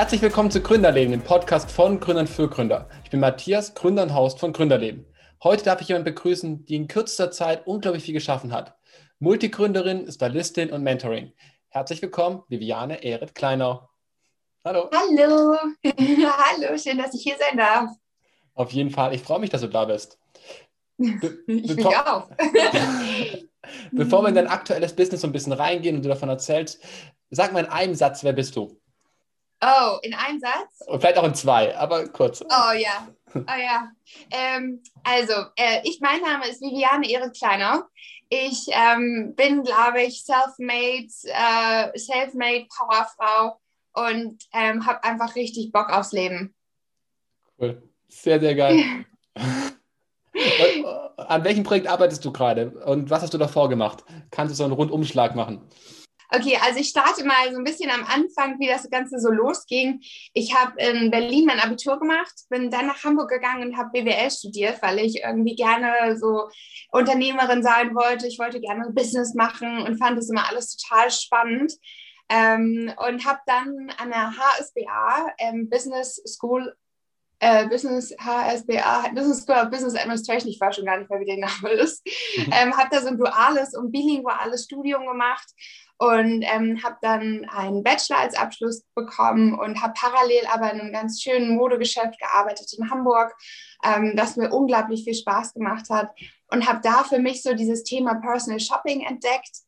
Herzlich willkommen zu Gründerleben, dem Podcast von Gründern für Gründer. Ich bin Matthias, Gründer und Host von Gründerleben. Heute darf ich jemanden begrüßen, die in kürzester Zeit unglaublich viel geschaffen hat. Multigründerin, Stylistin und Mentoring. Herzlich willkommen, Viviane Ehrenkleiner. Hallo. Hallo. Hallo, schön, dass ich hier sein darf. Auf jeden Fall. Ich freue mich, dass du da bist. Ich auch. Bevor wir in dein aktuelles Business so ein bisschen reingehen und du davon erzählst, sag mal in einem Satz, wer bist du? Oh, in einem Satz? Und vielleicht auch in zwei, aber kurz. Oh ja. Mein Name ist Viviane Ehrenkleiner. Ich bin, glaube ich, self-made Powerfrau und habe einfach richtig Bock aufs Leben. Cool. Sehr, sehr geil. An welchem Projekt arbeitest du gerade und was hast du davor gemacht? Kannst du so einen Rundumschlag machen? Okay, also ich starte mal so ein bisschen am Anfang, wie das Ganze so losging. Ich habe in Berlin mein Abitur gemacht, bin dann nach Hamburg gegangen und habe BWL studiert, weil ich irgendwie gerne so Unternehmerin sein wollte. Ich wollte gerne Business machen und fand das immer alles total spannend. Und habe dann an der HSBA Business School of Business Administration, ich weiß schon gar nicht mehr, wie der Name ist, habe da so ein duales und bilinguales Studium gemacht und habe dann einen Bachelor als Abschluss bekommen und habe parallel aber in einem ganz schönen Modegeschäft gearbeitet in Hamburg, das mir unglaublich viel Spaß gemacht hat und habe da für mich so dieses Thema Personal Shopping entdeckt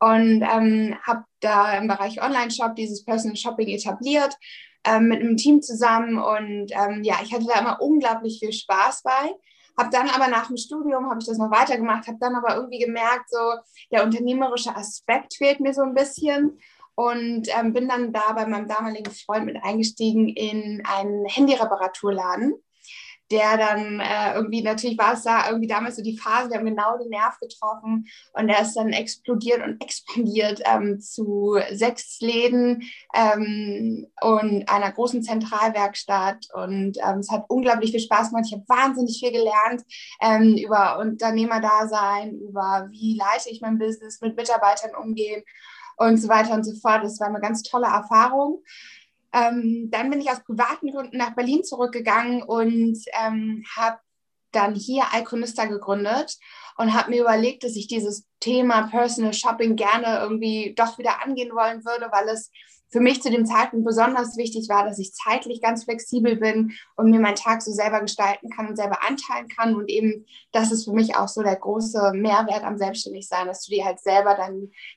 und habe da im Bereich Online-Shop dieses Personal Shopping etabliert mit einem Team zusammen und ich hatte da immer unglaublich viel Spaß bei. Habe dann aber nach dem Studium, habe ich das noch weitergemacht, habe dann aber irgendwie gemerkt, so der unternehmerische Aspekt fehlt mir so ein bisschen und bin dann da bei meinem damaligen Freund mit eingestiegen in einen Handyreparaturladen, der dann irgendwie, natürlich war es da irgendwie damals so die Phase, wir haben genau den Nerv getroffen und der ist dann explodiert und expandiert zu 6 Läden und einer großen Zentralwerkstatt und es hat unglaublich viel Spaß gemacht. Ich habe wahnsinnig viel gelernt über Unternehmerdasein, über wie leite ich mein Business, mit Mitarbeitern umgehen und so weiter und so fort. Das war eine ganz tolle Erfahrung. Dann bin ich aus privaten Gründen nach Berlin zurückgegangen und habe dann hier Iconista gegründet und habe mir überlegt, dass ich dieses Thema Personal Shopping gerne irgendwie doch wieder angehen wollen würde, weil es für mich zu dem Zeitpunkt besonders wichtig war, dass ich zeitlich ganz flexibel bin und mir meinen Tag so selber gestalten kann und selber anteilen kann. Und eben, das ist für mich auch so der große Mehrwert am Selbstständigsein, dass du dir halt selber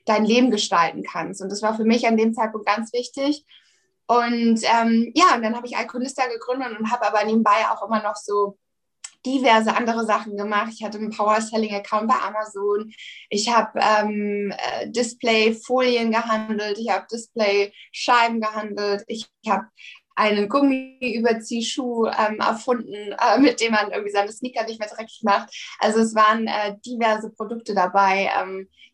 dein Leben gestalten kannst. Und das war für mich an dem Zeitpunkt ganz wichtig. Und und dann habe ich Iconista gegründet und habe aber nebenbei auch immer noch so diverse andere Sachen gemacht. Ich hatte einen Power-Selling-Account bei Amazon. Ich habe Display-Folien gehandelt. Ich habe Display-Scheiben gehandelt. Ich habe einen Gummiüberzieher-Schuh erfunden, mit dem man irgendwie seine Sneaker nicht mehr dreckig macht. Also es waren diverse Produkte dabei,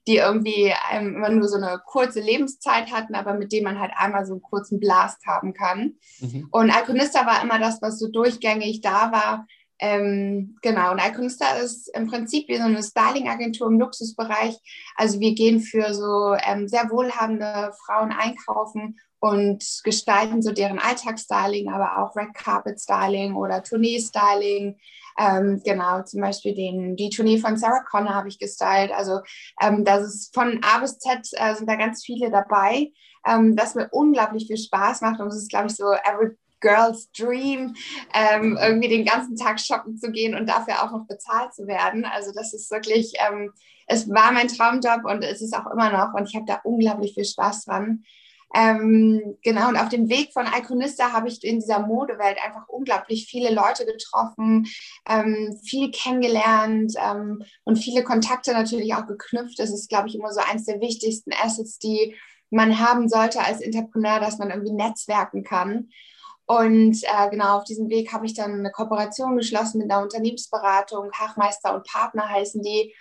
die irgendwie immer nur so eine kurze Lebenszeit hatten, aber mit denen man halt einmal so einen kurzen Blast haben kann. Mhm. Und Iconista war immer das, was so durchgängig da war. Und Iconista ist im Prinzip wie so eine Styling-Agentur im Luxusbereich. Also wir gehen für so sehr wohlhabende Frauen einkaufen und gestalten so deren Alltagsstyling, aber auch Red Carpet Styling oder Tournee-Styling. Zum Beispiel die Tournee von Sarah Connor habe ich gestylt. Also das ist von A bis Z sind da ganz viele dabei, das mir unglaublich viel Spaß macht. Und es ist, glaube ich, so every girl's dream, irgendwie den ganzen Tag shoppen zu gehen und dafür auch noch bezahlt zu werden. Also das ist wirklich, es war mein Traumjob und es ist auch immer noch. Und ich habe da unglaublich viel Spaß dran. Und auf dem Weg von Iconista habe ich in dieser Modewelt einfach unglaublich viele Leute getroffen, viel kennengelernt und viele Kontakte natürlich auch geknüpft. Das ist, glaube ich, immer so eines der wichtigsten Assets, die man haben sollte als Entrepreneur, dass man irgendwie netzwerken kann. Und auf diesem Weg habe ich dann eine Kooperation geschlossen mit einer Unternehmensberatung, Hachmeister und Partner heißen die.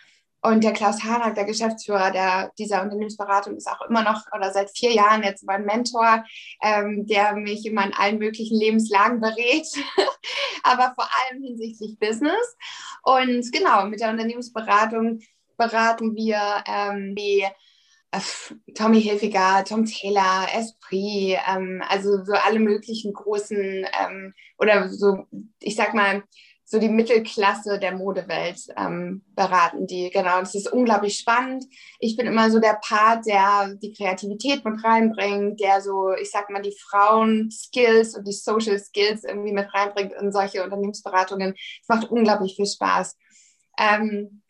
Und der Klaus Hanak, der Geschäftsführer dieser Unternehmensberatung, ist auch immer noch oder seit 4 Jahren jetzt mein Mentor, der mich immer in allen möglichen Lebenslagen berät, aber vor allem hinsichtlich Business. Und genau, mit der Unternehmensberatung beraten wir die Tommy Hilfiger, Tom Tailor, Esprit, also so alle möglichen großen oder so, ich sag mal, so die Mittelklasse der Modewelt beraten die. Genau, das ist unglaublich spannend. Ich bin immer so der Part, der die Kreativität mit reinbringt, der so, ich sag mal, die Frauen-Skills und die Social-Skills irgendwie mit reinbringt in solche Unternehmensberatungen. Es macht unglaublich viel Spaß.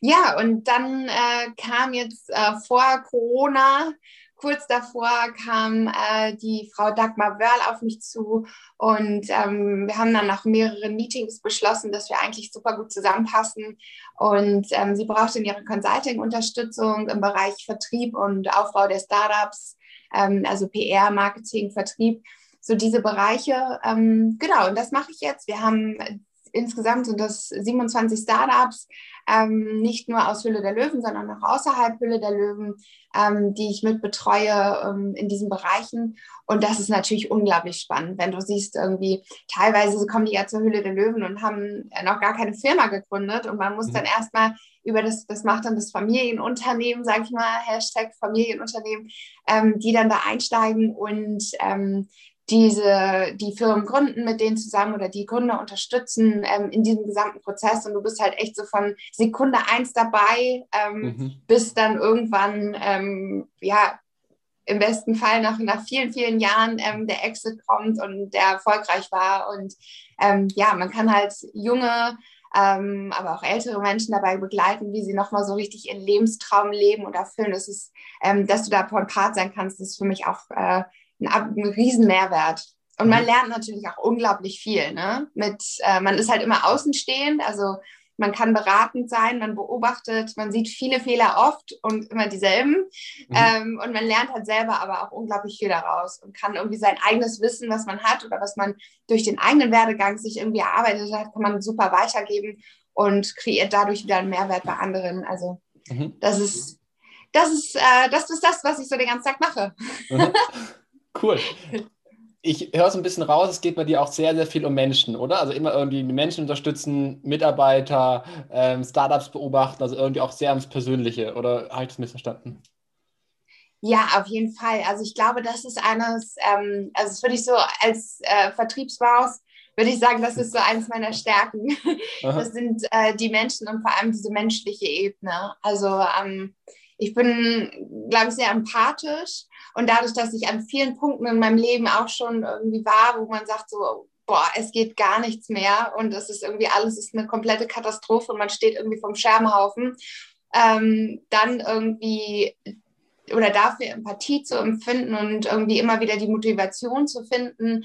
Ja, und dann kam jetzt vor Corona, kurz davor kam die Frau Dagmar Wörl auf mich zu und wir haben dann nach mehreren Meetings beschlossen, dass wir eigentlich super gut zusammenpassen und sie brauchte in ihrer Consulting-Unterstützung im Bereich Vertrieb und Aufbau der Startups, also PR, Marketing, Vertrieb, so diese Bereiche. Genau, und das mache ich jetzt. Wir haben insgesamt sind das 27 Startups, nicht nur aus Höhle der Löwen, sondern auch außerhalb Höhle der Löwen, die ich mit betreue in diesen Bereichen. Und das ist natürlich unglaublich spannend, wenn du siehst, irgendwie teilweise kommen die ja zur Höhle der Löwen und haben noch gar keine Firma gegründet. Und man muss dann erstmal über das macht dann das Familienunternehmen, sage ich mal, Hashtag Familienunternehmen, die dann da einsteigen und die Firmen gründen mit denen zusammen oder die Gründer unterstützen in diesem gesamten Prozess. Und du bist halt echt so von Sekunde 1 dabei, bis dann irgendwann, ja, im besten Fall nach vielen, vielen Jahren der Exit kommt und der erfolgreich war. Und ja, man kann halt junge, aber auch ältere Menschen dabei begleiten, wie sie nochmal so richtig ihren Lebenstraum leben und erfüllen. Das ist, dass du da ein Part sein kannst, ist für mich auch ein riesen Mehrwert. Und man lernt natürlich auch unglaublich viel. Ne? Man ist halt immer außenstehend, also man kann beratend sein, man beobachtet, man sieht viele Fehler oft und immer dieselben. Und man lernt halt selber aber auch unglaublich viel daraus und kann irgendwie sein eigenes Wissen, was man hat oder was man durch den eigenen Werdegang sich irgendwie erarbeitet hat, kann man super weitergeben und kreiert dadurch wieder einen Mehrwert bei anderen. Also das ist das, was ich so den ganzen Tag mache. Cool. Ich höre so ein bisschen raus, es geht bei dir auch sehr, sehr viel um Menschen, oder? Also immer irgendwie Menschen unterstützen, Mitarbeiter, Startups beobachten, also irgendwie auch sehr ums Persönliche, oder habe ich das missverstanden? Ja, auf jeden Fall. Also ich glaube, das ist eines, also das würde ich so als Vertriebsmaus, würde ich sagen, das ist so eines meiner Stärken. Das sind die Menschen und vor allem diese menschliche Ebene. Also ich bin, glaube ich, sehr empathisch und dadurch, dass ich an vielen Punkten in meinem Leben auch schon irgendwie war, wo man sagt so, boah, es geht gar nichts mehr und es ist irgendwie alles ist eine komplette Katastrophe und man steht irgendwie vom Scherbenhaufen, dann irgendwie oder dafür Empathie zu empfinden und irgendwie immer wieder die Motivation zu finden,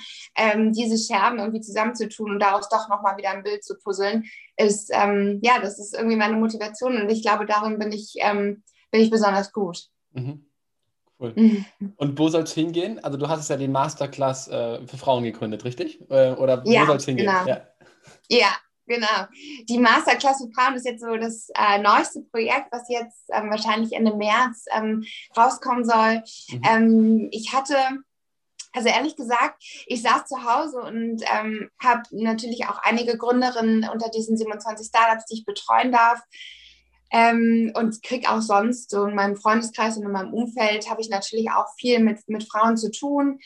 diese Scherben irgendwie zusammenzutun und daraus doch nochmal wieder ein Bild zu puzzeln, ist, ja, das ist irgendwie meine Motivation und ich glaube, darin bin ich besonders gut. Cool. Und wo soll es hingehen? Also du hast ja die Masterclass für Frauen gegründet, richtig? Oder wo soll es hingehen? Genau. Ja, genau. Die Masterclass für Frauen ist jetzt so das neueste Projekt, was jetzt wahrscheinlich Ende März rauskommen soll. Ich hatte... Also ehrlich gesagt, ich saß zu Hause und habe natürlich auch einige Gründerinnen unter diesen 27 Startups, die ich betreuen darf, und kriege auch sonst so in meinem Freundeskreis und in meinem Umfeld habe ich natürlich auch viel mit Frauen zu tun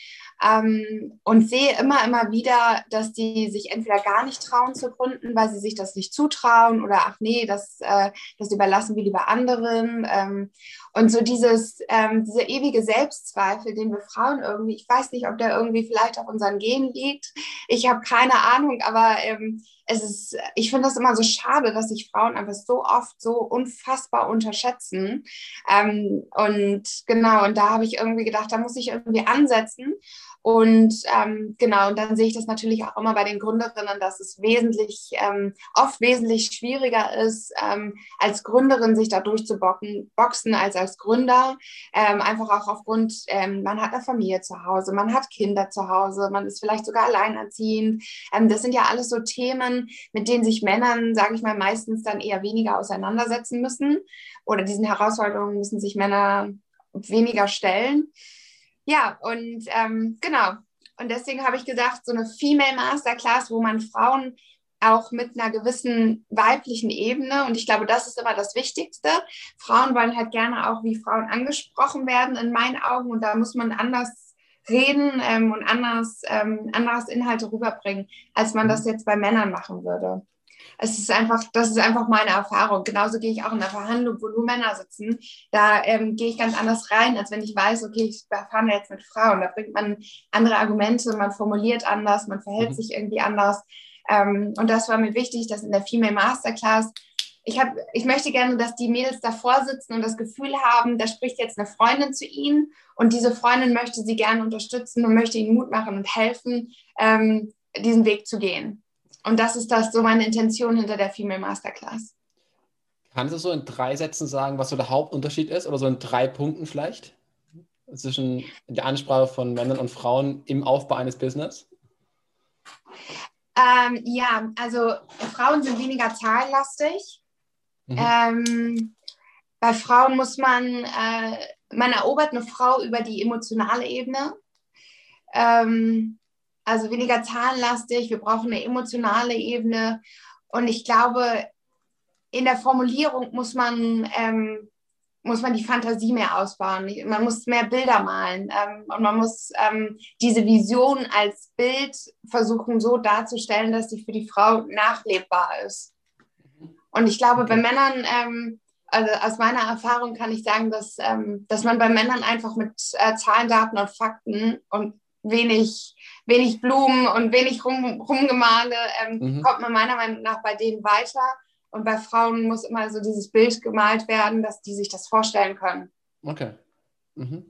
und sehe immer wieder, dass die sich entweder gar nicht trauen zu gründen, weil sie sich das nicht zutrauen oder ach nee, das überlassen wir lieber anderen und so dieser ewige Selbstzweifel, den wir Frauen irgendwie, ich weiß nicht, ob der irgendwie vielleicht auf unseren Genen liegt, ich habe keine Ahnung, aber ich finde das immer so schade, dass sich Frauen einfach so oft so unfassbar unterschätzen. Und genau, und da habe ich irgendwie gedacht, da muss ich irgendwie ansetzen. Und genau, und dann sehe ich das natürlich auch immer bei den Gründerinnen, dass es oft wesentlich schwieriger ist, als Gründerin sich da durchzuboxen als Gründer. Einfach auch aufgrund, man hat eine Familie zu Hause, man hat Kinder zu Hause, man ist vielleicht sogar alleinerziehend. Das sind ja alles so Themen, mit denen sich Männern, sage ich mal, meistens dann eher weniger auseinandersetzen müssen. Oder diesen Herausforderungen müssen sich Männer weniger stellen. Ja, und genau. Und deswegen habe ich gesagt, so eine Female Masterclass, wo man Frauen auch mit einer gewissen weiblichen Ebene. Und ich glaube, das ist immer das Wichtigste. Frauen wollen halt gerne auch wie Frauen angesprochen werden, in meinen Augen. Und da muss man anders reden und anders Inhalte rüberbringen, als man das jetzt bei Männern machen würde. Das ist einfach meine Erfahrung. Genauso gehe ich auch in einer Verhandlung, wo nur Männer sitzen. Da gehe ich ganz anders rein, als wenn ich weiß, okay, ich verhandle jetzt mit Frauen. Da bringt man andere Argumente, man formuliert anders, man verhält sich irgendwie anders. Und das war mir wichtig, dass in der Female Masterclass, ich möchte gerne, dass die Mädels davor sitzen und das Gefühl haben, da spricht jetzt eine Freundin zu ihnen und diese Freundin möchte sie gerne unterstützen und möchte ihnen Mut machen und helfen, diesen Weg zu gehen. Und das ist so meine Intention hinter der Female Masterclass. Kannst du so in 3 Sätzen sagen, was so der Hauptunterschied ist oder so in 3 Punkten vielleicht zwischen der Ansprache von Männern und Frauen im Aufbau eines Business? Ja, also Frauen sind weniger zahlenlastig. Bei Frauen muss man erobert eine Frau über die emotionale Ebene. Also weniger zahlenlastig, wir brauchen eine emotionale Ebene. Und ich glaube, in der Formulierung muss man die Fantasie mehr ausbauen. Man muss mehr Bilder malen und man muss diese Vision als Bild versuchen, so darzustellen, dass sie für die Frau nachlebbar ist. Und ich glaube, bei Männern, also aus meiner Erfahrung kann ich sagen, dass man bei Männern einfach mit Zahlen, Daten und Fakten und wenig Blumen und wenig Rumgemale kommt man meiner Meinung nach bei denen weiter. Und bei Frauen muss immer so dieses Bild gemalt werden, dass die sich das vorstellen können. Okay. Mhm.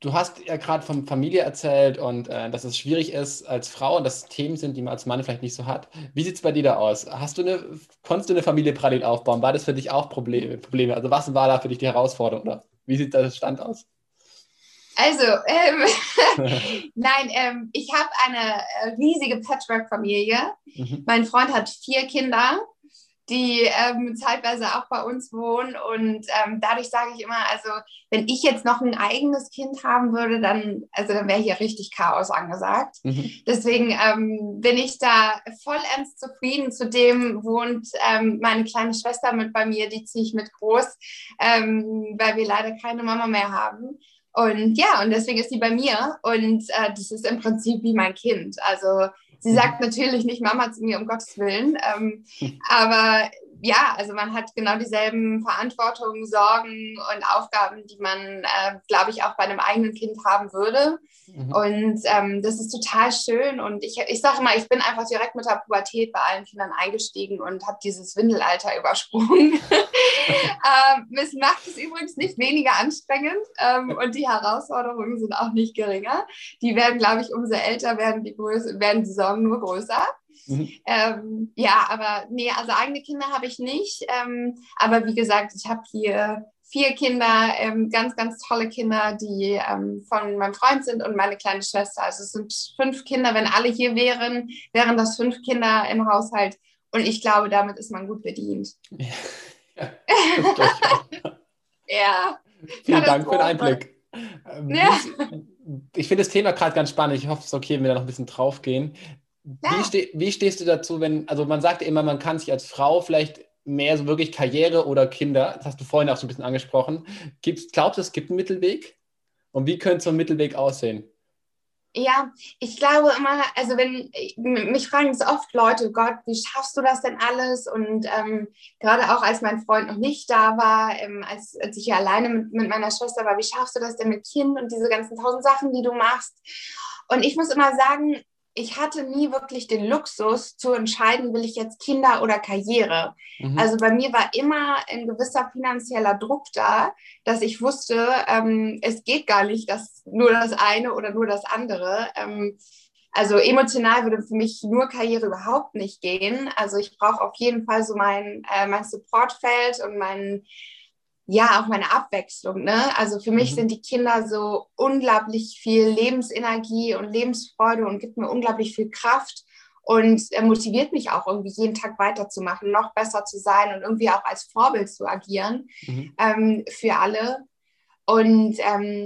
Du hast ja gerade von Familie erzählt und dass es schwierig ist als Frau und dass Themen sind, die man als Mann vielleicht nicht so hat. Wie sieht es bei dir da aus? Konntest du eine Familie parallel aufbauen? War das für dich auch Probleme? Also was war da für dich die Herausforderung? Oder wie sieht da der Stand aus? Also, nein, ich habe eine riesige Patchwork-Familie. Mein Freund hat 4 Kinder, die zeitweise auch bei uns wohnen. Und dadurch sage ich immer, also wenn ich jetzt noch ein eigenes Kind haben würde, dann wäre hier richtig Chaos angesagt. Deswegen bin ich da vollends zufrieden. Zudem wohnt meine kleine Schwester mit bei mir, die ziehe ich mit groß, weil wir leider keine Mama mehr haben. Und ja, und deswegen ist sie bei mir und das ist im Prinzip wie mein Kind. Also sie sagt natürlich nicht Mama zu mir, um Gottes Willen, aber ja, also man hat genau dieselben Verantwortungen, Sorgen und Aufgaben, die man, glaube ich, auch bei einem eigenen Kind haben würde. Und das ist total schön und ich sage mal, ich bin einfach direkt mit der Pubertät bei allen Kindern eingestiegen und habe dieses Windelalter übersprungen. Es macht es übrigens nicht weniger anstrengend und die Herausforderungen sind auch nicht geringer. Die werden, glaube ich, umso älter werden die Sorgen nur größer. Ja, aber nee, also eigene Kinder habe ich nicht, aber wie gesagt, ich habe hier 4 Kinder, ganz, ganz tolle Kinder, die von meinem Freund sind und meine kleine Schwester, also es sind 5 Kinder, wenn alle hier wären das 5 Kinder im Haushalt und ich glaube, damit ist man gut bedient. Ja, ja. Vielen Dank für den Einblick. Ja. Ich finde das Thema gerade ganz spannend, ich hoffe, es ist okay, wenn wir da noch ein bisschen drauf gehen. Ja. Wie stehst du dazu, also man sagt ja immer, man kann sich als Frau vielleicht mehr so wirklich Karriere oder Kinder, das hast du vorhin auch so ein bisschen angesprochen, glaubst du, es gibt einen Mittelweg? Und wie könnte so ein Mittelweg aussehen? Ja, ich glaube immer, also mich fragen es oft Leute, Gott, wie schaffst du das denn alles? Und gerade auch als mein Freund noch nicht da war, als ich hier alleine mit meiner Schwester war, wie schaffst du das denn mit Kind und diese ganzen 1000 Sachen, die du machst? Und ich muss immer sagen, ich hatte nie wirklich den Luxus zu entscheiden, will ich jetzt Kinder oder Karriere. Also bei mir war immer ein gewisser finanzieller Druck da, dass ich wusste, es geht gar nicht, dass nur das eine oder nur das andere. Also emotional würde für mich nur Karriere überhaupt nicht gehen. Also ich brauche auf jeden Fall so mein Supportfeld und ja, auch meine Abwechslung, ne? Also für mich sind die Kinder so unglaublich viel Lebensenergie und Lebensfreude und gibt mir unglaublich viel Kraft und motiviert mich auch irgendwie jeden Tag weiterzumachen, noch besser zu sein und irgendwie auch als Vorbild zu agieren für alle. Und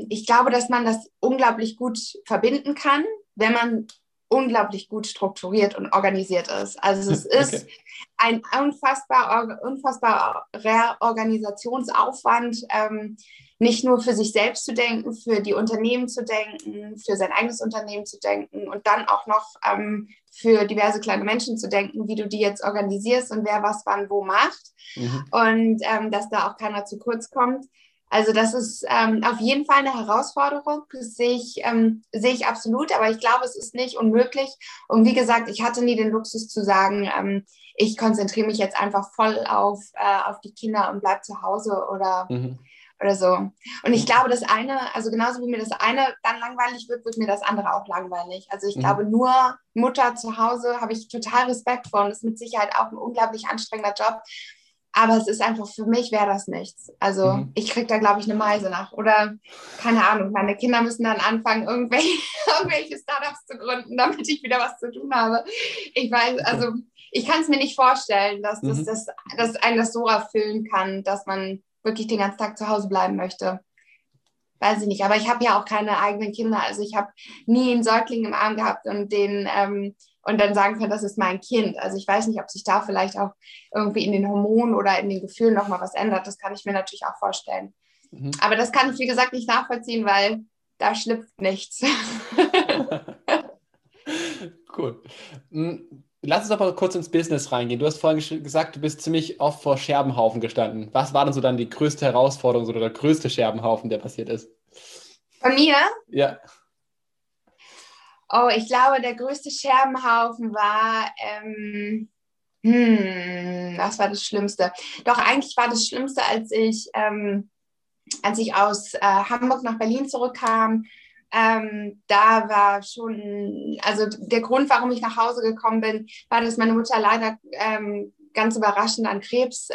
ich glaube, dass man das unglaublich gut verbinden kann, wenn man unglaublich gut strukturiert und organisiert ist. Also es ist ein unfassbarer Organisationsaufwand, nicht nur für sich selbst zu denken, für die Unternehmen zu denken, für sein eigenes Unternehmen zu denken und dann auch noch für diverse kleine Menschen zu denken, wie du die jetzt organisierst und wer was wann wo macht. Mhm. Und dass da auch keiner zu kurz kommt. Also das ist auf jeden Fall eine Herausforderung, das sehe ich absolut, aber ich glaube, es ist nicht unmöglich. Und wie gesagt, ich hatte nie den Luxus zu sagen, ich konzentriere mich jetzt einfach voll auf die Kinder und bleibe zu Hause oder so. Und ich glaube, das eine, also genauso wie mir das eine dann langweilig wird, wird mir das andere auch langweilig. Also ich glaube, nur Mutter zu Hause habe ich total Respekt vor und ist mit Sicherheit auch ein unglaublich anstrengender Job. Aber es ist einfach, für mich wäre das nichts. Also ich kriege da, glaube ich, eine Meise nach. Oder, keine Ahnung, meine Kinder müssen dann anfangen, irgendwelche Startups zu gründen, damit ich wieder was zu tun habe. Ich weiß, also ich kann es mir nicht vorstellen, dass einen das so erfüllen kann, dass man wirklich den ganzen Tag zu Hause bleiben möchte. Weiß ich nicht, aber ich habe ja auch keine eigenen Kinder. Also ich habe nie einen Säugling im Arm gehabt und den... und dann sagen können, das ist mein Kind. Also ich weiß nicht, ob sich da vielleicht auch irgendwie in den Hormonen oder in den Gefühlen nochmal was ändert. Das kann ich mir natürlich auch vorstellen. Mhm. Aber das kann ich, wie gesagt, nicht nachvollziehen, weil da schlüpft nichts. Cool. Lass uns aber kurz ins Business reingehen. Du hast vorhin gesagt, du bist ziemlich oft vor Scherbenhaufen gestanden. Was war denn so dann die größte Herausforderung oder der größte Scherbenhaufen, der passiert ist? Von mir? Ja. Oh, ich glaube, der größte Scherbenhaufen war, was war das Schlimmste? Doch, eigentlich war das Schlimmste, als ich aus Hamburg nach Berlin zurückkam. Da war schon, also der Grund, warum ich nach Hause gekommen bin, war, dass meine Mutter leider ganz überraschend an Krebs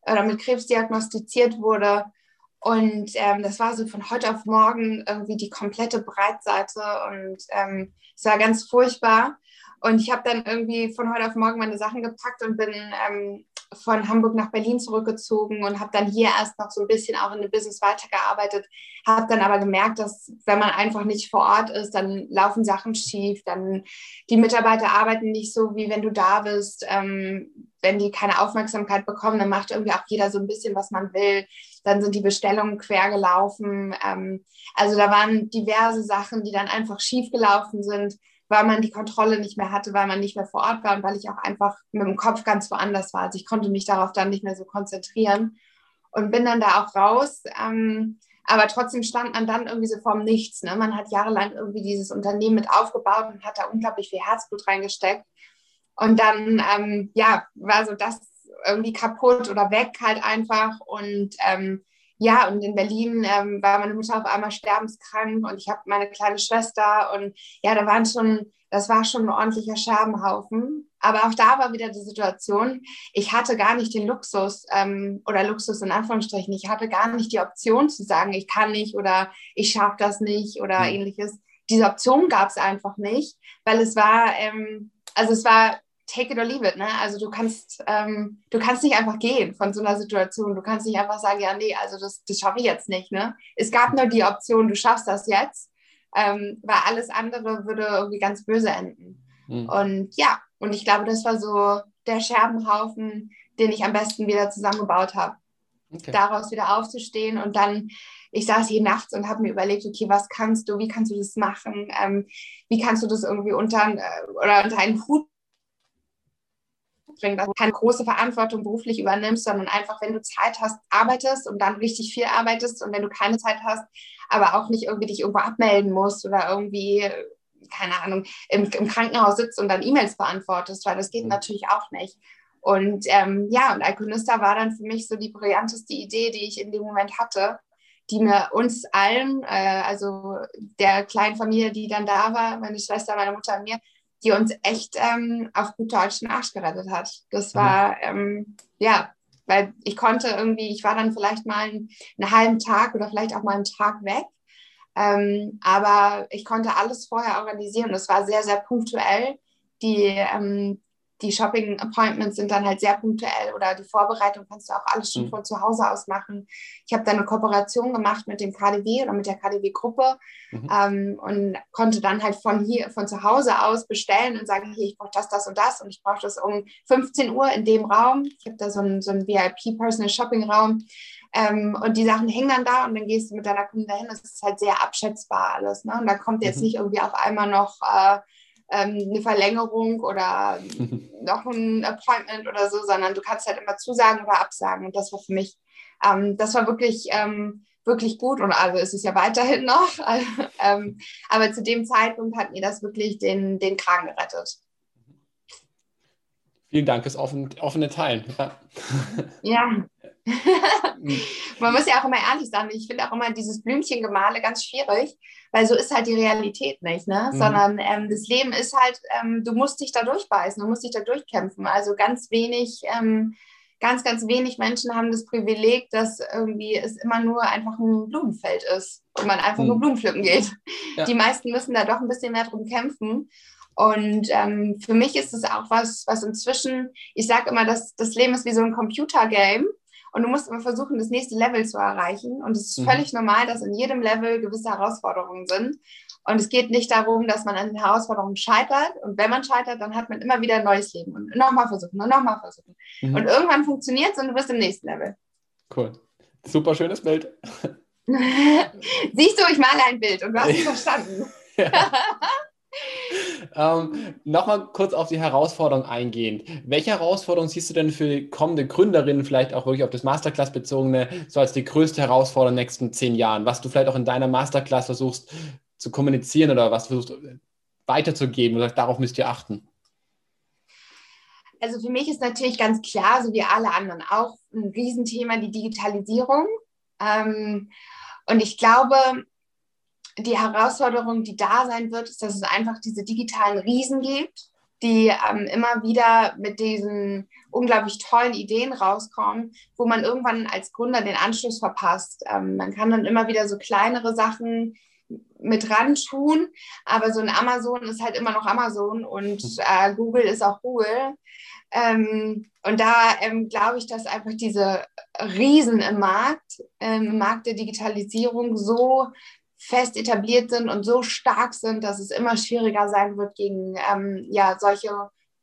oder mit Krebs diagnostiziert wurde. Und das war so von heute auf morgen irgendwie die komplette Breitseite und es war ganz furchtbar. Und ich habe dann irgendwie von heute auf morgen meine Sachen gepackt und bin von Hamburg nach Berlin zurückgezogen und habe dann hier erst noch so ein bisschen auch in dem Business weitergearbeitet, habe dann aber gemerkt, dass wenn man einfach nicht vor Ort ist, dann laufen Sachen schief, dann die Mitarbeiter arbeiten nicht so, wie wenn du da bist. Wenn die keine Aufmerksamkeit bekommen, dann macht irgendwie auch jeder so ein bisschen, was man will. Dann sind die Bestellungen quer gelaufen. Also da waren diverse Sachen, die dann einfach schief gelaufen sind, weil man die Kontrolle nicht mehr hatte, weil man nicht mehr vor Ort war und weil ich auch einfach mit dem Kopf ganz woanders war. Also ich konnte mich darauf dann nicht mehr so konzentrieren und bin dann da auch raus. Aber trotzdem stand man dann irgendwie so vorm Nichts. Ne? Man hat jahrelang irgendwie dieses Unternehmen mit aufgebaut und hat da unglaublich viel Herzblut reingesteckt. Und dann, war so das irgendwie kaputt oder weg halt einfach. Und und in Berlin war meine Mutter auf einmal sterbenskrank und ich habe meine kleine Schwester. Und ja, das war schon ein ordentlicher Scherbenhaufen. Aber auch da war wieder die Situation, ich hatte gar nicht den Luxus oder Luxus in Anführungsstrichen. Ich hatte gar nicht die Option zu sagen, ich kann nicht oder ich schaffe das nicht oder ähnliches. Diese Option gab es einfach nicht, weil es war... Also es war take it or leave it, ne? Also du kannst nicht einfach gehen von so einer Situation. Du kannst nicht einfach sagen, ja, nee, also das schaffe ich jetzt nicht, ne? Es gab nur die Option, du schaffst das jetzt, weil alles andere würde irgendwie ganz böse enden. Mhm. Und ich glaube, das war so der Scherbenhaufen, den ich am besten wieder zusammengebaut habe. Okay. Daraus wieder aufzustehen und dann, ich saß hier nachts und habe mir überlegt, okay, was kannst du, wie kannst du das machen, wie kannst du das irgendwie unter einen Hut bringen, dass du keine große Verantwortung beruflich übernimmst, sondern einfach, wenn du Zeit hast, arbeitest und dann richtig viel arbeitest und wenn du keine Zeit hast, aber auch nicht irgendwie dich irgendwo abmelden musst oder irgendwie, keine Ahnung, im Krankenhaus sitzt und dann E-Mails beantwortest, weil das geht natürlich auch nicht. Und und Iconista war dann für mich so die brillanteste Idee, die ich in dem Moment hatte, die mir uns allen, also der kleinen Familie, die dann da war, meine Schwester, meine Mutter und mir, die uns echt auf gut Deutsch den Arsch gerettet hat. Das war, weil ich konnte irgendwie, ich war dann vielleicht mal einen halben Tag oder vielleicht auch mal einen Tag weg, aber ich konnte alles vorher organisieren. Das war sehr, sehr punktuell. Die die Shopping-Appointments sind dann halt sehr punktuell oder die Vorbereitung kannst du auch alles schon von zu Hause aus machen. Ich habe dann eine Kooperation gemacht mit dem KaDeWe oder mit der KaDeWe-Gruppe und konnte dann halt von zu Hause aus bestellen und sagen, hier, ich brauche das, das und das und ich brauche das um 15 Uhr in dem Raum. Ich habe da so einen VIP-Personal-Shopping-Raum und die Sachen hängen dann da und dann gehst du mit deiner Kunde dahin. Das ist halt sehr abschätzbar alles, ne? Und da kommt jetzt nicht irgendwie auf einmal noch eine Verlängerung oder noch ein Appointment oder so, sondern du kannst halt immer zusagen oder absagen. Und das war für mich, das war wirklich, wirklich gut. Und also ist es ja weiterhin noch. Aber zu dem Zeitpunkt hat mir das wirklich den Kragen gerettet. Vielen Dank, das offene Teilen. Ja. Man muss ja auch immer ehrlich sein. Ich finde auch immer dieses Blümchengemale ganz schwierig, weil so ist halt die Realität nicht, ne? Sondern das Leben ist halt, du musst dich da durchbeißen, du musst dich da durchkämpfen. Also ganz, ganz wenig Menschen haben das Privileg, dass irgendwie es immer nur einfach ein Blumenfeld ist und man einfach nur Blumen pflücken geht. Ja. Die meisten müssen da doch ein bisschen mehr drum kämpfen. Und für mich ist es auch was inzwischen, ich sage immer, dass das Leben ist wie so ein Computergame. Und du musst immer versuchen, das nächste Level zu erreichen. Und es ist völlig normal, dass in jedem Level gewisse Herausforderungen sind. Und es geht nicht darum, dass man an den Herausforderungen scheitert. Und wenn man scheitert, dann hat man immer wieder ein neues Leben. Und nochmal versuchen und nochmal versuchen. Und irgendwann funktioniert es und du bist im nächsten Level. Cool. Super schönes Bild. Siehst du, ich male ein Bild und du hast es verstanden. Ja. Nochmal kurz auf die Herausforderung eingehend. Welche Herausforderung siehst du denn für kommende Gründerinnen, vielleicht auch wirklich auf das Masterclass bezogene, so als die größte Herausforderung in den nächsten 10 Jahren? Was du vielleicht auch in deiner Masterclass versuchst zu kommunizieren oder was du versuchst weiterzugeben oder darauf müsst ihr achten? Also für mich ist natürlich ganz klar, so wie alle anderen auch, ein Riesenthema die Digitalisierung. Und ich glaube, die Herausforderung, die da sein wird, ist, dass es einfach diese digitalen Riesen gibt, die immer wieder mit diesen unglaublich tollen Ideen rauskommen, wo man irgendwann als Gründer den Anschluss verpasst. Man kann dann immer wieder so kleinere Sachen mit ran tun, aber so ein Amazon ist halt immer noch Amazon und Google ist auch Google. Und da glaube ich, dass einfach diese Riesen im Markt der Digitalisierung so fest etabliert sind und so stark sind, dass es immer schwieriger sein wird, gegen solche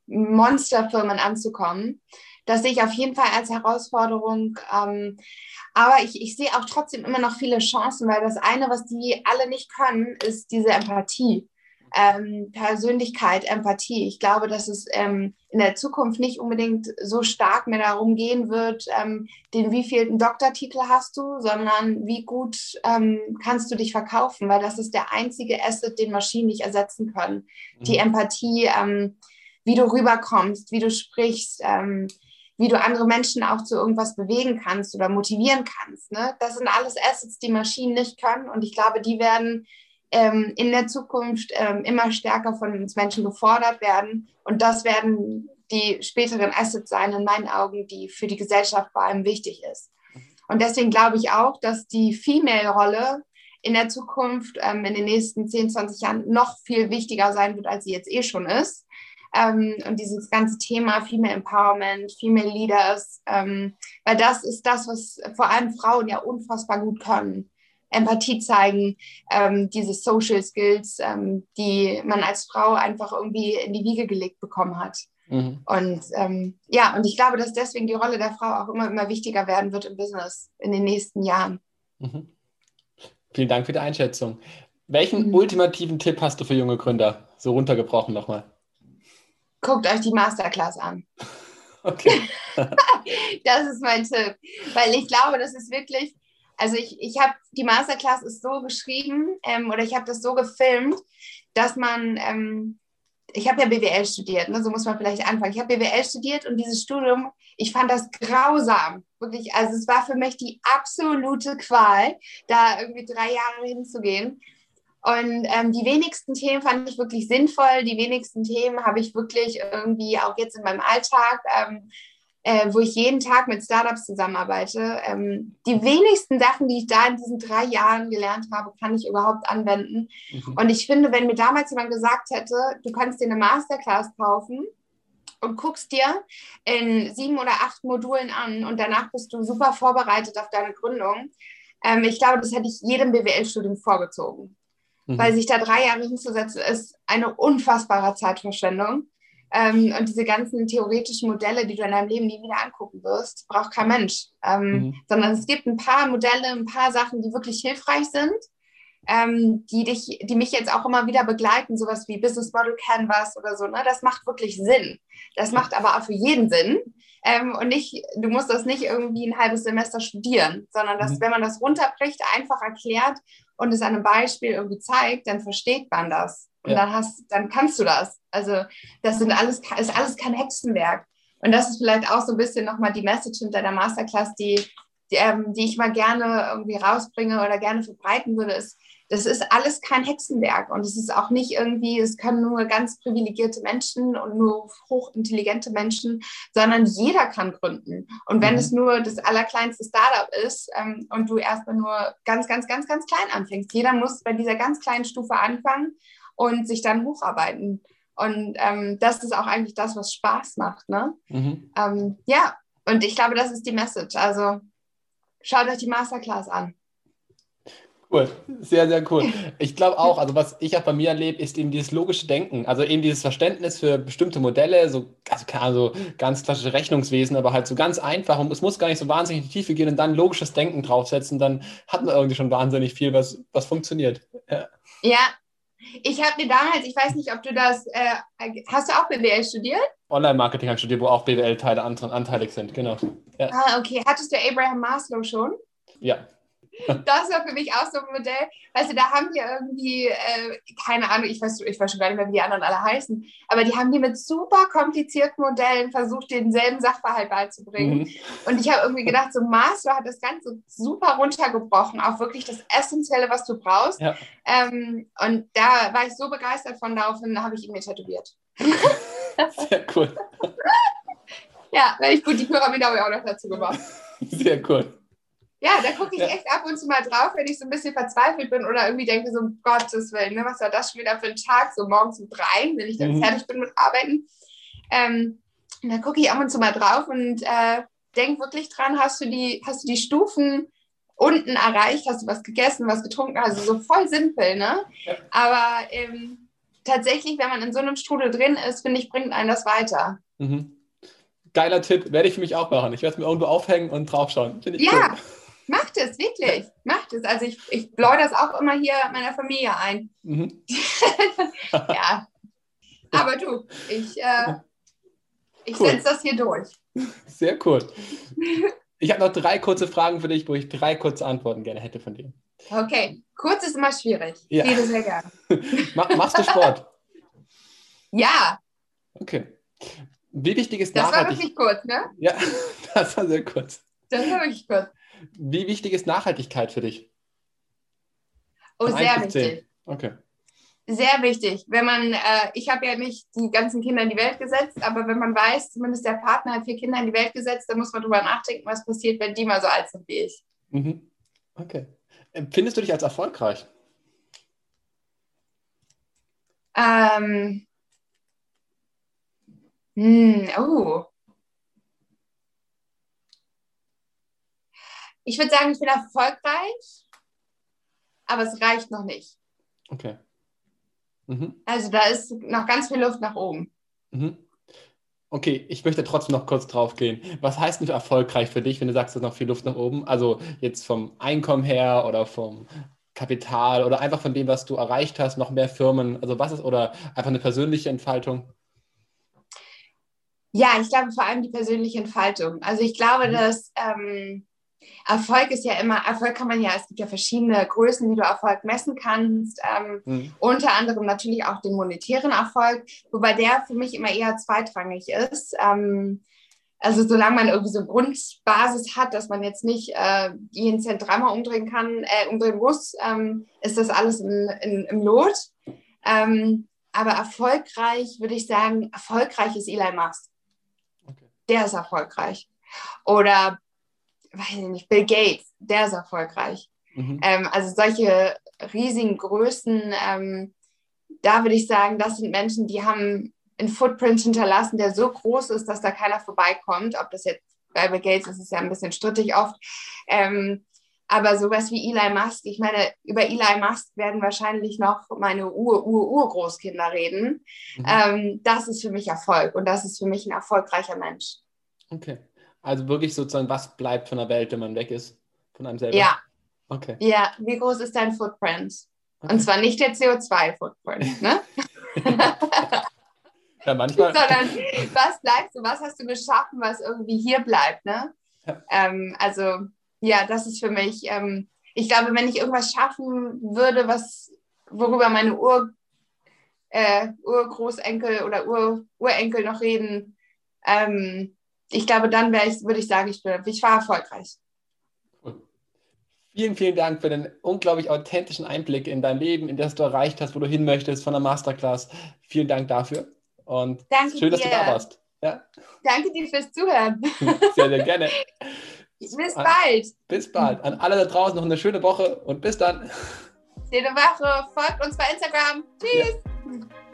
Monsterfirmen anzukommen. Das sehe ich auf jeden Fall als Herausforderung. Aber ich sehe auch trotzdem immer noch viele Chancen, weil das eine, was die alle nicht können, ist diese Empathie. Persönlichkeit, Empathie. Ich glaube, dass es in der Zukunft nicht unbedingt so stark mehr darum gehen wird, den wievielten Doktortitel hast du, sondern wie gut kannst du dich verkaufen, weil das ist der einzige Asset, den Maschinen nicht ersetzen können. Die Empathie, wie du rüberkommst, wie du sprichst, wie du andere Menschen auch zu irgendwas bewegen kannst oder motivieren kannst, ne? Das sind alles Assets, die Maschinen nicht können und ich glaube, die werden in der Zukunft immer stärker von uns Menschen gefordert werden. Und das werden die späteren Assets sein, in meinen Augen, die für die Gesellschaft vor allem wichtig ist. Und deswegen glaube ich auch, dass die Female-Rolle in der Zukunft in den nächsten 10, 20 Jahren noch viel wichtiger sein wird, als sie jetzt schon ist. Und dieses ganze Thema Female Empowerment, Female Leaders, weil das ist das, was vor allem Frauen ja unfassbar gut können. Empathie zeigen, diese Social Skills, die man als Frau einfach irgendwie in die Wiege gelegt bekommen hat. Und und ich glaube, dass deswegen die Rolle der Frau auch immer wichtiger werden wird im Business in den nächsten Jahren. Vielen Dank für die Einschätzung. Welchen ultimativen Tipp hast du für junge Gründer? So runtergebrochen nochmal. Guckt euch die Masterclass an. Okay. Das ist mein Tipp, weil ich glaube, das ist wirklich... Also ich habe, die Masterclass ist so geschrieben oder ich habe das so gefilmt, dass man, ich habe ja BWL studiert, ne, so muss man vielleicht anfangen. Ich habe BWL studiert und dieses Studium, ich fand das grausam, wirklich. Also es war für mich die absolute Qual, da irgendwie 3 Jahre hinzugehen. Und die wenigsten Themen fand ich wirklich sinnvoll, die wenigsten Themen habe ich wirklich irgendwie auch jetzt in meinem Alltag wo ich jeden Tag mit Startups zusammenarbeite. Die wenigsten Sachen, die ich da in diesen 3 Jahren gelernt habe, kann ich überhaupt anwenden. Und ich finde, wenn mir damals jemand gesagt hätte, du kannst dir eine Masterclass kaufen und guckst dir in 7 oder 8 Modulen an und danach bist du super vorbereitet auf deine Gründung. Ich glaube, das hätte ich jedem BWL-Studium vorgezogen, weil sich da 3 Jahre hinzusetzen, ist eine unfassbare Zeitverschwendung. Und diese ganzen theoretischen Modelle, die du in deinem Leben nie wieder angucken wirst, braucht kein Mensch. Sondern es gibt ein paar Modelle, ein paar Sachen, die wirklich hilfreich sind, die mich jetzt auch immer wieder begleiten, sowas wie Business Model Canvas oder so. Ne? Das macht wirklich Sinn. Das macht aber auch für jeden Sinn. Und nicht, du musst das nicht irgendwie ein halbes Semester studieren, sondern dass, wenn man das runterbricht, einfach erklärt und es an einem Beispiel irgendwie zeigt, dann versteht man das. Und dann kannst du das. Also das ist alles kein Hexenwerk. Und das ist vielleicht auch so ein bisschen nochmal die Message hinter der Masterclass, die ich mal gerne irgendwie rausbringe oder gerne verbreiten würde, ist, das ist alles kein Hexenwerk. Und es ist auch nicht irgendwie, es können nur ganz privilegierte Menschen und nur hochintelligente Menschen, sondern jeder kann gründen. Und wenn es nur das allerkleinste Startup ist und du erstmal nur ganz, ganz, ganz, ganz klein anfängst, jeder muss bei dieser ganz kleinen Stufe anfangen und sich dann hocharbeiten. Und das ist auch eigentlich das, was Spaß macht. Ne? Ja, und ich glaube, das ist die Message. Also schaut euch die Masterclass an. Cool, sehr, sehr cool. Ich glaube auch, also was ich auch bei mir erlebe, ist eben dieses logische Denken, also eben dieses Verständnis für bestimmte Modelle, also ganz klassische Rechnungswesen, aber halt so ganz einfach und es muss gar nicht so wahnsinnig in die Tiefe gehen und dann logisches Denken draufsetzen, dann hat man irgendwie schon wahnsinnig viel, was funktioniert. Ja. Ich habe mir damals, ich weiß nicht, ob du das, hast du auch BWL studiert? Online-Marketing habe ich studiert, wo auch BWL-Teile anteilig sind, genau. Ja. Ah, okay. Hattest du Abraham Maslow schon? Ja. Das war für mich auch so ein Modell. Weißt du, da haben wir irgendwie, keine Ahnung, ich weiß schon gar nicht mehr, wie die anderen alle heißen, aber die haben die mit super komplizierten Modellen versucht, denselben Sachverhalt beizubringen. Und ich habe irgendwie gedacht, so Maslow hat das Ganze super runtergebrochen, auch wirklich das Essentielle, was du brauchst. Ja. Und da war ich so begeistert von, daraufhin habe ich ihn mir tätowiert. Sehr cool. Ja, ich gut, die Pyramide habe ich auch noch dazu gemacht. Sehr cool. Ja, da gucke ich echt ab und zu mal drauf, wenn ich so ein bisschen verzweifelt bin oder irgendwie denke, so um Gottes Willen, ne, was war das schon wieder für ein Tag, so morgens um 3, wenn ich dann fertig bin mit Arbeiten. Und da gucke ich ab und zu mal drauf und denke wirklich dran, hast du die Stufen unten erreicht, hast du was gegessen, was getrunken, also so voll simpel, ne? Ja. Aber tatsächlich, wenn man in so einem Strudel drin ist, finde ich, bringt einen das weiter. Geiler Tipp, werde ich für mich auch machen. Ich werde es mir irgendwo aufhängen und draufschauen. Ja. Cool. Macht es, wirklich. Macht es. Also ich bläue das auch immer hier meiner Familie ein. Ja. Aber du, ich setze das hier durch. Sehr cool. Ich habe noch 3 kurze Fragen für dich, wo ich 3 kurze Antworten gerne hätte von dir. Okay. Kurz ist immer schwierig. Ja. Jedes sehr gerne. Machst du Sport? Ja. Okay. Wie wichtig ist Nachhaltigkeit? Das war wirklich kurz, ne? Ja, das war sehr kurz. Das war wirklich kurz. Wie wichtig ist Nachhaltigkeit für dich? Oh, sehr wichtig. Okay. Sehr wichtig. Wenn man, ich habe ja nicht die ganzen Kinder in die Welt gesetzt, aber wenn man weiß, zumindest der Partner hat 4 Kinder in die Welt gesetzt, dann muss man drüber nachdenken, was passiert, wenn die mal so alt sind wie ich. Okay. Empfindest du dich als erfolgreich? Ich würde sagen, ich bin erfolgreich, aber es reicht noch nicht. Okay. Also da ist noch ganz viel Luft nach oben. Okay, ich möchte trotzdem noch kurz drauf gehen. Was heißt denn erfolgreich für dich, wenn du sagst, da ist noch viel Luft nach oben? Also jetzt vom Einkommen her oder vom Kapital oder einfach von dem, was du erreicht hast, noch mehr Firmen. Also was ist, oder einfach eine persönliche Entfaltung? Ja, ich glaube vor allem die persönliche Entfaltung. Also ich glaube, dass Erfolg ist ja immer, es gibt ja verschiedene Größen, wie du Erfolg messen kannst, unter anderem natürlich auch den monetären Erfolg, wobei der für mich immer eher zweitrangig ist. Also solange man irgendwie so eine Grundbasis hat, dass man jetzt nicht jeden Cent dreimal umdrehen muss, ist das alles im Lot. Aber erfolgreich würde ich sagen, erfolgreich ist Elon Musk. Okay. Der ist erfolgreich. Oder weiß ich nicht, Bill Gates, der ist erfolgreich. Also solche riesigen Größen, da würde ich sagen, das sind Menschen, die haben einen Footprint hinterlassen, der so groß ist, dass da keiner vorbeikommt. Ob das jetzt bei Bill Gates ist, ist ja ein bisschen strittig oft. Aber sowas wie Elon Musk, ich meine, über Elon Musk werden wahrscheinlich noch meine Urgroßkinder reden. Mhm. Das ist für mich Erfolg und das ist für mich ein erfolgreicher Mensch. Okay, also wirklich sozusagen, was bleibt von der Welt, wenn man weg ist? Von einem selber? Ja. Okay. Ja, wie groß ist dein Footprint? Okay. Und zwar nicht der CO2-Footprint, ne? Ja, manchmal. Sondern was bleibst du, was hast du geschaffen, was irgendwie hier bleibt, ne? Ja. Also, ja, das ist für mich, ich glaube, wenn ich irgendwas schaffen würde, worüber meine Urgroßenkel oder Urenkel noch reden, ich glaube, dann würde ich sagen, ich war erfolgreich. Vielen, vielen Dank für den unglaublich authentischen Einblick in dein Leben, in das du erreicht hast, wo du hin möchtest, von der Masterclass. Vielen Dank dafür und schön, dass du da warst. Ja? Danke dir fürs Zuhören. Sehr, sehr gerne. Bis bald. Bis bald. An alle da draußen noch eine schöne Woche und bis dann. Schöne Woche. Folgt uns bei Instagram. Tschüss. Ja.